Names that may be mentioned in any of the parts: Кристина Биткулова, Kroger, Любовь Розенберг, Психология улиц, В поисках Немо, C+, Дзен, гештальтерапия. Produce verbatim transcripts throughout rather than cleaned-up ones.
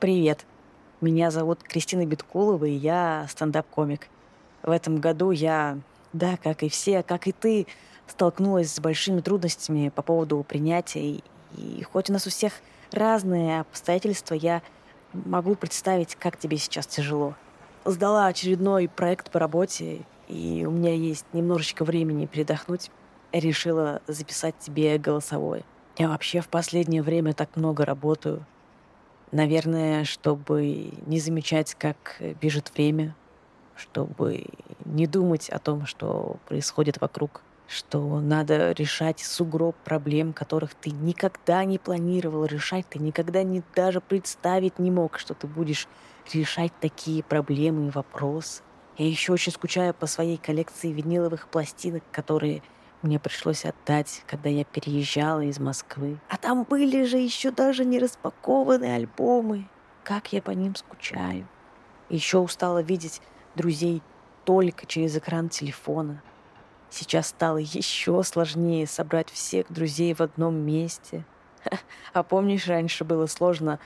Привет. Меня зовут Кристина Биткулова, и я стендап-комик. В этом году я, да, как и все, как и ты, столкнулась с большими трудностями по поводу принятия. И хоть у нас у всех разные обстоятельства, я могу представить, как тебе сейчас тяжело. Сдала очередной проект по работе, и у меня есть немножечко времени передохнуть. Решила записать тебе голосовое. Я вообще в последнее время так много работаю. Наверное, чтобы не замечать, как бежит время, чтобы не думать о том, что происходит вокруг, что надо решать сугроб проблем, которых ты никогда не планировал решать, ты никогда не, даже представить не мог, что ты будешь решать такие проблемы и вопросы. Я еще очень скучаю по своей коллекции виниловых пластинок, которые мне пришлось отдать, когда я переезжала из Москвы. А там были же еще даже не распакованные альбомы. Как я по ним скучаю. Еще устала видеть друзей только через экран телефона. Сейчас стало еще сложнее собрать всех друзей в одном месте. А помнишь, раньше было сложно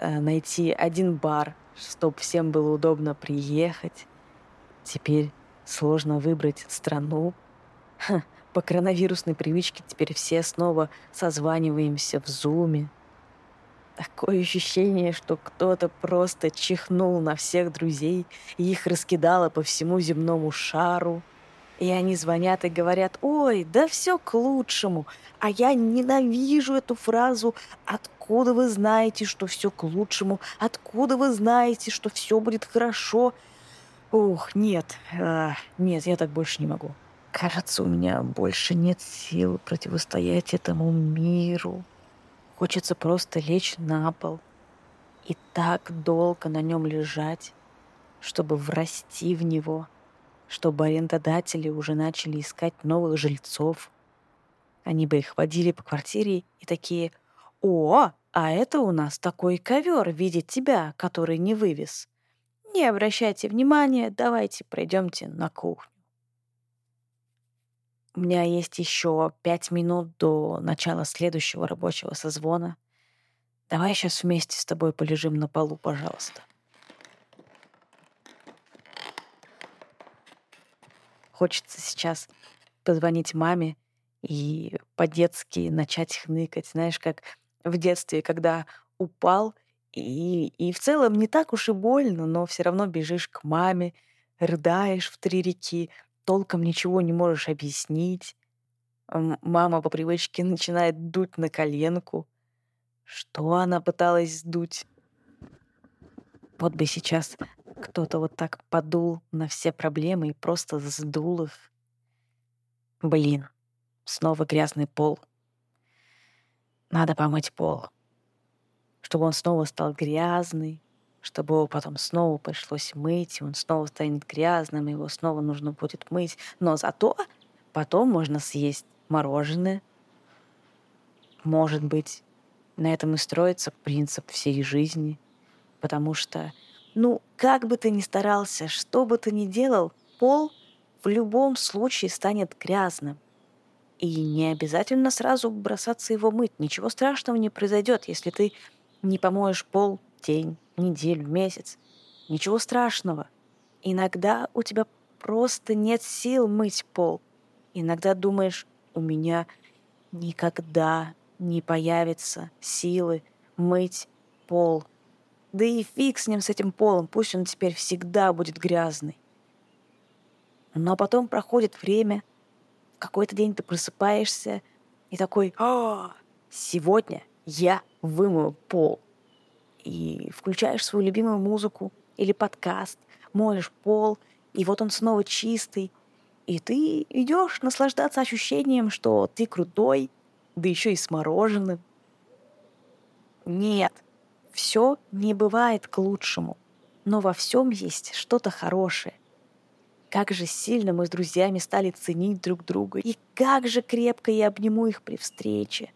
найти один бар, чтобы всем было удобно приехать. Теперь сложно выбрать страну. По коронавирусной привычке теперь все снова созваниваемся в зуме. Такое ощущение, что кто-то просто чихнул на всех друзей и их раскидало по всему земному шару. И они звонят и говорят: «Ой, да все к лучшему». А я ненавижу эту фразу: «Откуда вы знаете, что все к лучшему? Откуда вы знаете, что все будет хорошо?» Ух, нет, нет, я так больше не могу. Кажется, у меня больше нет сил противостоять этому миру. Хочется просто лечь на пол и так долго на нем лежать, чтобы врасти в него, чтобы арендодатели уже начали искать новых жильцов. Они бы их водили по квартире и такие: «О, а это у нас такой ковер в виде тебя, который не вывез. Не обращайте внимания, давайте пройдемте на кухню». У меня есть еще пять минут до начала следующего рабочего созвона. Давай сейчас вместе с тобой полежим на полу, пожалуйста. Хочется сейчас позвонить маме и по-детски начать хныкать. Знаешь, как в детстве, когда упал, и, и в целом не так уж и больно, но все равно бежишь к маме, рыдаешь в три реки, толком ничего не можешь объяснить. Мама по привычке начинает дуть на коленку. Что она пыталась дуть? Вот бы сейчас кто-то вот так подул на все проблемы и просто сдул их. Блин, снова грязный пол. Надо помыть пол, чтобы он снова стал грязный, чтобы его потом снова пришлось мыть, и он снова станет грязным, его снова нужно будет мыть. Но зато потом можно съесть мороженое. Может быть, на этом и строится принцип всей жизни. Потому что, ну, как бы ты ни старался, что бы ты ни делал, пол в любом случае станет грязным. И не обязательно сразу бросаться его мыть. Ничего страшного не произойдет, если ты не помоешь пол день, неделю, месяц. Ничего страшного. Иногда у тебя просто нет сил мыть пол. Иногда думаешь: у меня никогда не появится силы мыть пол. Да и фиг с ним, с этим полом, пусть он теперь всегда будет грязный. Но потом проходит время, в какой-то день ты просыпаешься и такой: «О, сегодня я вымою пол». И включаешь свою любимую музыку или подкаст, моешь пол, и вот он снова чистый. И ты идешь наслаждаться ощущением, что ты крутой, да еще и с мороженым. Нет, все не бывает к лучшему, но во всем есть что-то хорошее. Как же сильно мы с друзьями стали ценить друг друга, и как же крепко я обниму их при встрече.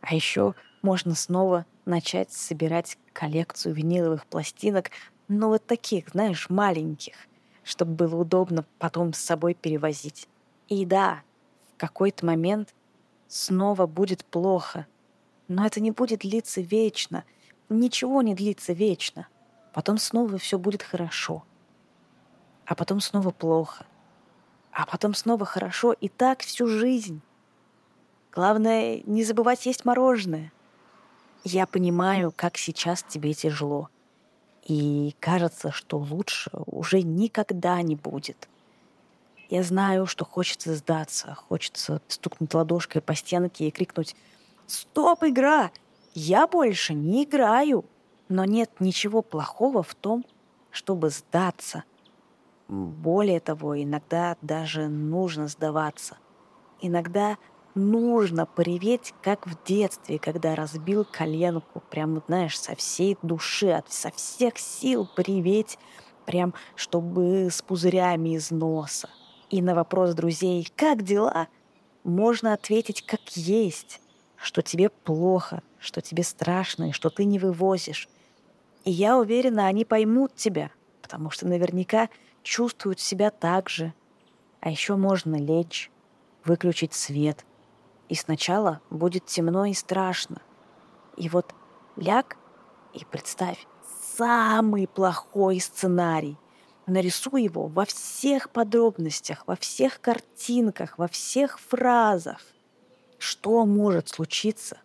А еще можно снова начать собирать коллекцию виниловых пластинок, но вот таких, знаешь, маленьких, чтобы было удобно потом с собой перевозить. И да, в какой-то момент снова будет плохо, но это не будет длиться вечно, ничего не длится вечно. Потом снова все будет хорошо, а потом снова плохо, а потом снова хорошо, и так всю жизнь. Главное, не забывать есть мороженое. Я понимаю, как сейчас тебе тяжело. И кажется, что лучше уже никогда не будет. Я знаю, что хочется сдаться, хочется стукнуть ладошкой по стенке и крикнуть «Стоп, игра! Я больше не играю!» Но нет ничего плохого в том, чтобы сдаться. Более того, иногда даже нужно сдаваться. Иногда нужно пореветь, как в детстве, когда разбил коленку. Прям, знаешь, со всей души, со всех сил пореветь, прям, чтобы с пузырями из носа. И на вопрос друзей «Как дела?» можно ответить как есть, что тебе плохо, что тебе страшно и что ты не вывозишь. И я уверена, они поймут тебя, потому что наверняка чувствуют себя так же. А еще можно лечь, выключить свет, и сначала будет темно и страшно. И вот ляг и представь самый плохой сценарий. Нарисуй его во всех подробностях, во всех картинках, во всех фразах. Что может случиться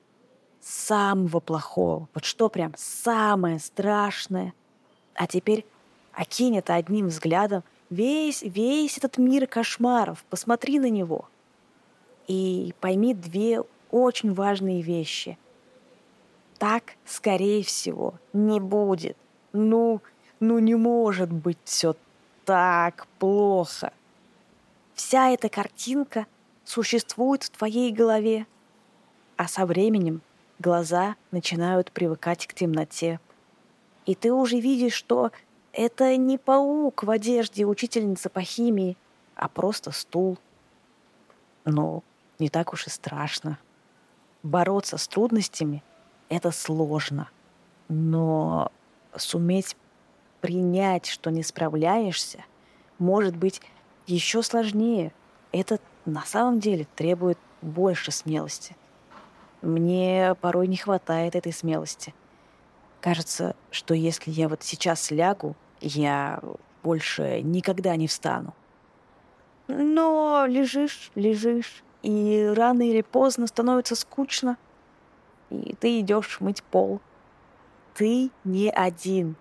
с самого плохого? Вот что прям самое страшное? А теперь окинь это одним взглядом. Весь, весь этот мир кошмаров. Посмотри на него. И пойми две очень важные вещи. Так, скорее всего, не будет. Ну, ну не может быть все так плохо. Вся эта картинка существует в твоей голове. А со временем глаза начинают привыкать к темноте. И ты уже видишь, что это не паук в одежде учительницы по химии, а просто стул. Но не так уж и страшно. Бороться с трудностями — это сложно. Но суметь принять, что не справляешься, может быть еще сложнее. Это на самом деле требует больше смелости. Мне порой не хватает этой смелости. Кажется, что если я вот сейчас лягу, я больше никогда не встану. Но лежишь, лежишь, и рано или поздно становится скучно, и ты идешь мыть пол. Ты не один,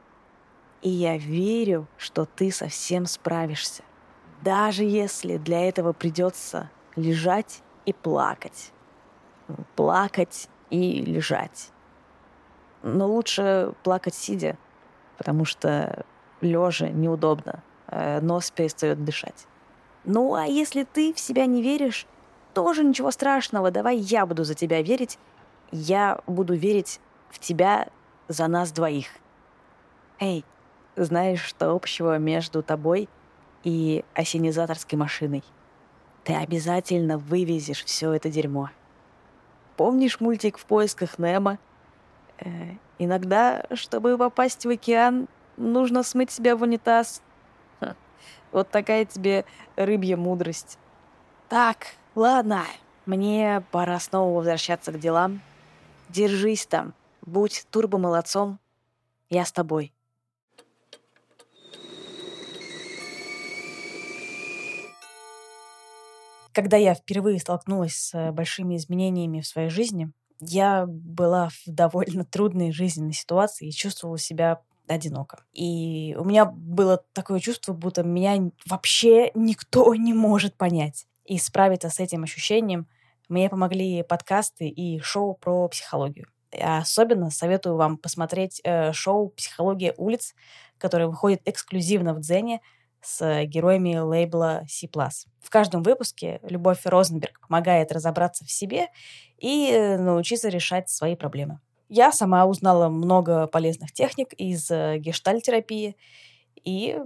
и я верю, что ты совсем справишься, даже если для этого придется лежать и плакать. Плакать и лежать. Но лучше плакать сидя, потому что лежа неудобно, нос перестает дышать. Ну а если ты в себя не веришь, тоже ничего страшного, давай я буду за тебя верить, я буду верить в тебя за нас двоих. Эй, знаешь, что общего между тобой и ассенизаторской машиной? Ты обязательно вывезешь все это дерьмо. Помнишь мультик «В поисках Немо»? Э, иногда, чтобы попасть в океан, нужно смыть себя в унитаз. Ха. Вот такая тебе рыбья мудрость. Так, ладно, мне пора снова возвращаться к делам. Держись там, будь турбомолодцом, я с тобой. Когда я впервые столкнулась с большими изменениями в своей жизни, я была в довольно трудной жизненной ситуации и чувствовала себя одиноко. И у меня было такое чувство, будто меня вообще никто не может понять. И справиться с этим ощущением мне помогли подкасты и шоу про психологию. Я особенно советую вам посмотреть шоу «Психология улиц», которое выходит эксклюзивно в Дзене с героями лейбла C+. В каждом выпуске Любовь Розенберг помогает разобраться в себе и научиться решать свои проблемы. Я сама узнала много полезных техник из гештальтерапии, и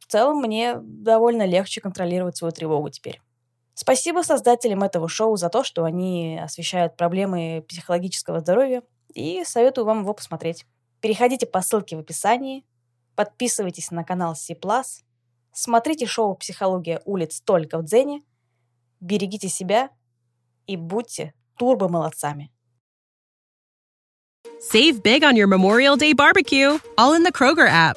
в целом мне довольно легче контролировать свою тревогу теперь. Спасибо создателям этого шоу за то, что они освещают проблемы психологического здоровья, и советую вам его посмотреть. Переходите по ссылке в описании, подписывайтесь на канал C+, смотрите шоу «Психология улиц» только в Дзене, берегите себя и будьте турбо-молодцами. Save big on your Memorial Day barbecue, all in the Kroger app.